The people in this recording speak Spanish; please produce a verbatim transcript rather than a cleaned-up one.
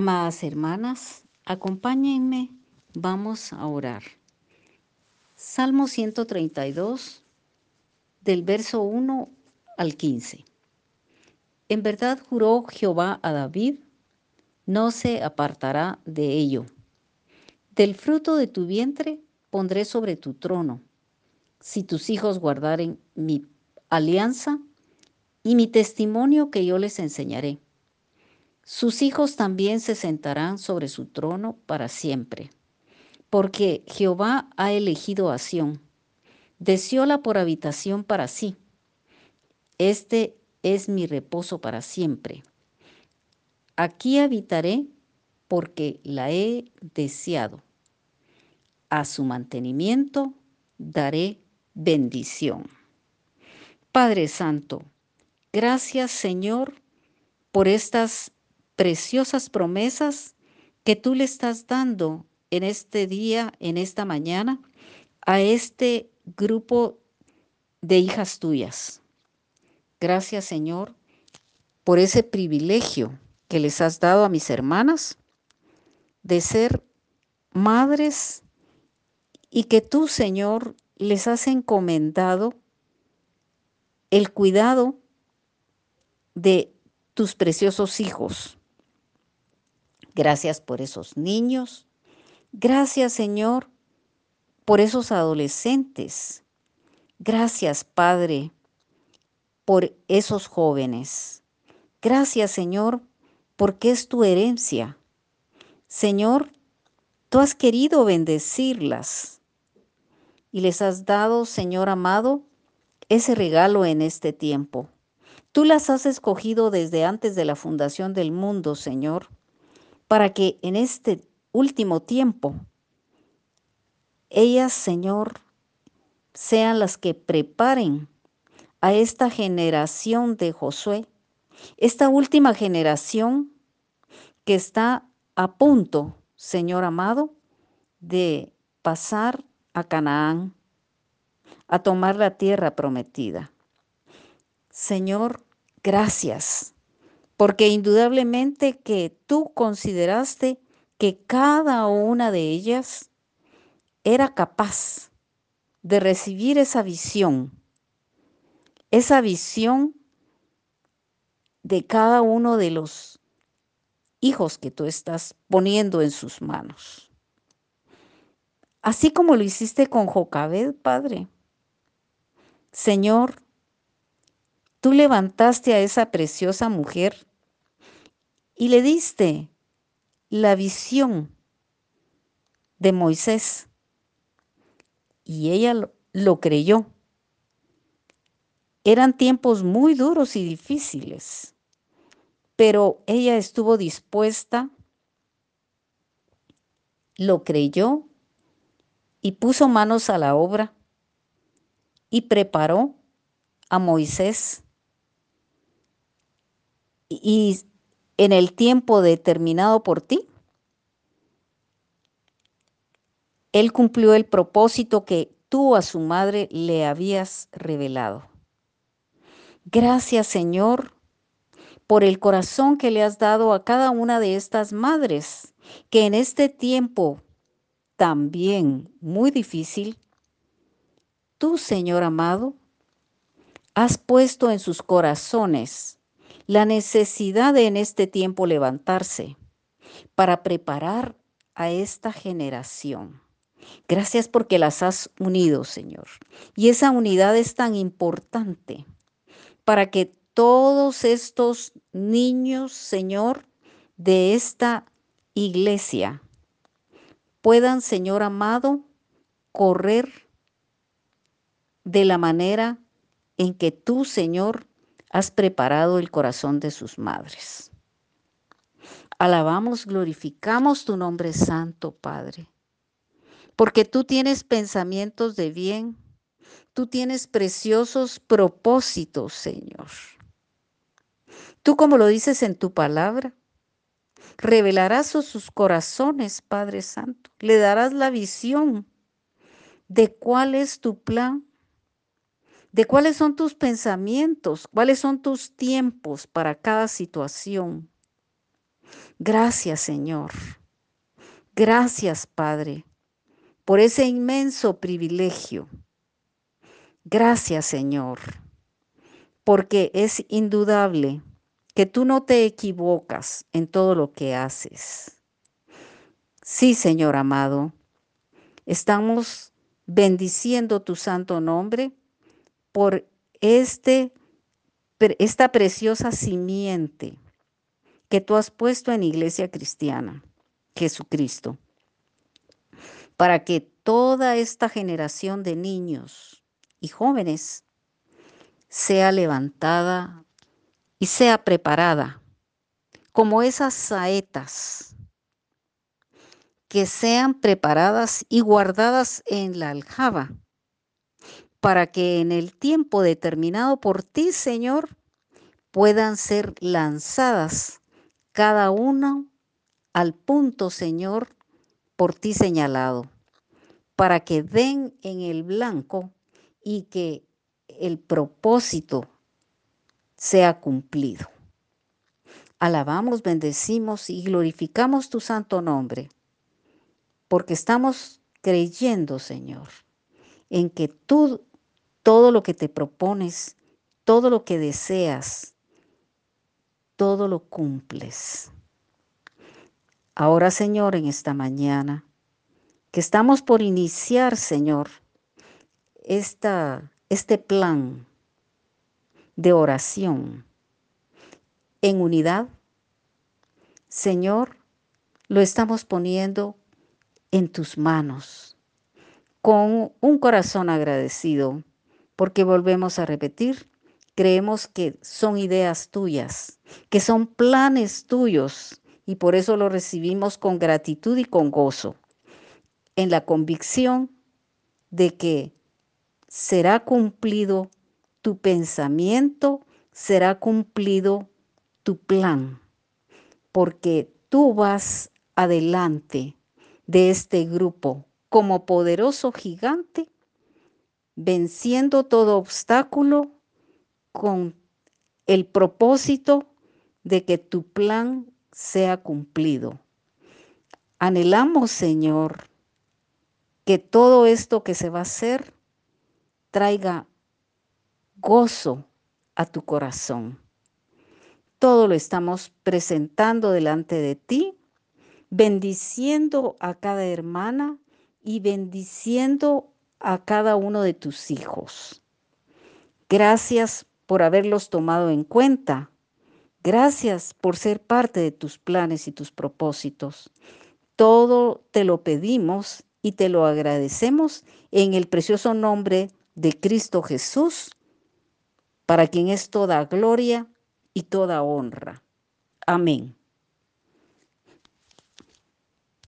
Amadas hermanas, acompáñenme, vamos a orar. Salmo ciento treinta y dos, del verso uno al quince. En verdad juró Jehová a David, no se apartará de ello. Del fruto de tu vientre pondré sobre tu trono, si tus hijos guardaren mi alianza y mi testimonio que yo les enseñaré. Sus hijos también se sentarán sobre su trono para siempre, porque Jehová ha elegido a Sión, deseóla por habitación para sí. Este es mi reposo para siempre. Aquí habitaré porque la he deseado. A su mantenimiento daré bendición. Padre Santo, gracias Señor por estas preciosas promesas que tú le estás dando en este día, en esta mañana, a este grupo de hijas tuyas. Gracias Señor por ese privilegio que les has dado a mis hermanas de ser madres y que tú, Señor, les has encomendado el cuidado de tus preciosos hijos. Gracias por esos niños. Gracias, Señor, por esos adolescentes. Gracias, Padre, por esos jóvenes. Gracias, Señor, porque es tu herencia. Señor, tú has querido bendecirlas y les has dado, Señor amado, ese regalo en este tiempo. Tú las has escogido desde antes de la fundación del mundo, Señor, para que en este último tiempo, ellas, Señor, sean las que preparen a esta generación de Josué, esta última generación que está a punto, Señor amado, de pasar a Canaán, a tomar la tierra prometida. Señor, gracias, porque indudablemente que tú consideraste que cada una de ellas era capaz de recibir esa visión, esa visión de cada uno de los hijos que tú estás poniendo en sus manos. Así como lo hiciste con Jocabed, Padre. Señor, tú levantaste a esa preciosa mujer y le diste la visión de Moisés y ella lo, lo creyó. Eran tiempos muy duros y difíciles, pero ella estuvo dispuesta, lo creyó y puso manos a la obra y preparó a Moisés. Y en el tiempo determinado por ti, él cumplió el propósito que tú a su madre le habías revelado. Gracias, Señor, por el corazón que le has dado a cada una de estas madres, que en este tiempo también muy difícil, tú, Señor amado, has puesto en sus corazones la necesidad de en este tiempo levantarse para preparar a esta generación. Gracias porque las has unido, Señor. Y esa unidad es tan importante para que todos estos niños, Señor, de esta iglesia puedan, Señor amado, correr de la manera en que tú, Señor, has preparado el corazón de sus madres. Alabamos, glorificamos tu nombre santo, Padre, porque tú tienes pensamientos de bien, tú tienes preciosos propósitos, Señor. Tú, como lo dices en tu palabra, revelarás a sus corazones, Padre Santo, le darás la visión de cuál es tu plan, de cuáles son tus pensamientos, cuáles son tus tiempos para cada situación. Gracias, Señor. Gracias, Padre, por ese inmenso privilegio. Gracias, Señor, porque es indudable que tú no te equivocas en todo lo que haces. Sí, Señor amado, estamos bendiciendo tu santo nombre por este, esta preciosa simiente que tú has puesto en Iglesia Cristiana, Jesucristo, para que toda esta generación de niños y jóvenes sea levantada y sea preparada como esas saetas, que sean preparadas y guardadas en la aljaba, para que en el tiempo determinado por ti, Señor, puedan ser lanzadas cada una al punto, Señor, por ti señalado, para que den en el blanco y que el propósito sea cumplido. Alabamos, bendecimos y glorificamos tu santo nombre, porque estamos creyendo, Señor, en que tú, todo lo que te propones, todo lo que deseas, todo lo cumples. Ahora, Señor, en esta mañana, que estamos por iniciar, Señor, esta, este plan de oración en unidad, Señor, lo estamos poniendo en tus manos, con un corazón agradecido, porque volvemos a repetir, creemos que son ideas tuyas, que son planes tuyos, y por eso lo recibimos con gratitud y con gozo, en la convicción de que será cumplido tu pensamiento, será cumplido tu plan, porque tú vas adelante de este grupo como poderoso gigante, venciendo todo obstáculo con el propósito de que tu plan sea cumplido. Anhelamos, Señor, que todo esto que se va a hacer traiga gozo a tu corazón. Todo lo estamos presentando delante de ti, bendiciendo a cada hermana y bendiciendo a cada uno de tus hijos. Gracias por haberlos tomado en cuenta. Gracias por ser parte de tus planes y tus propósitos. Todo te lo pedimos y te lo agradecemos en el precioso nombre de Cristo Jesús, para quien es toda gloria y toda honra. Amén.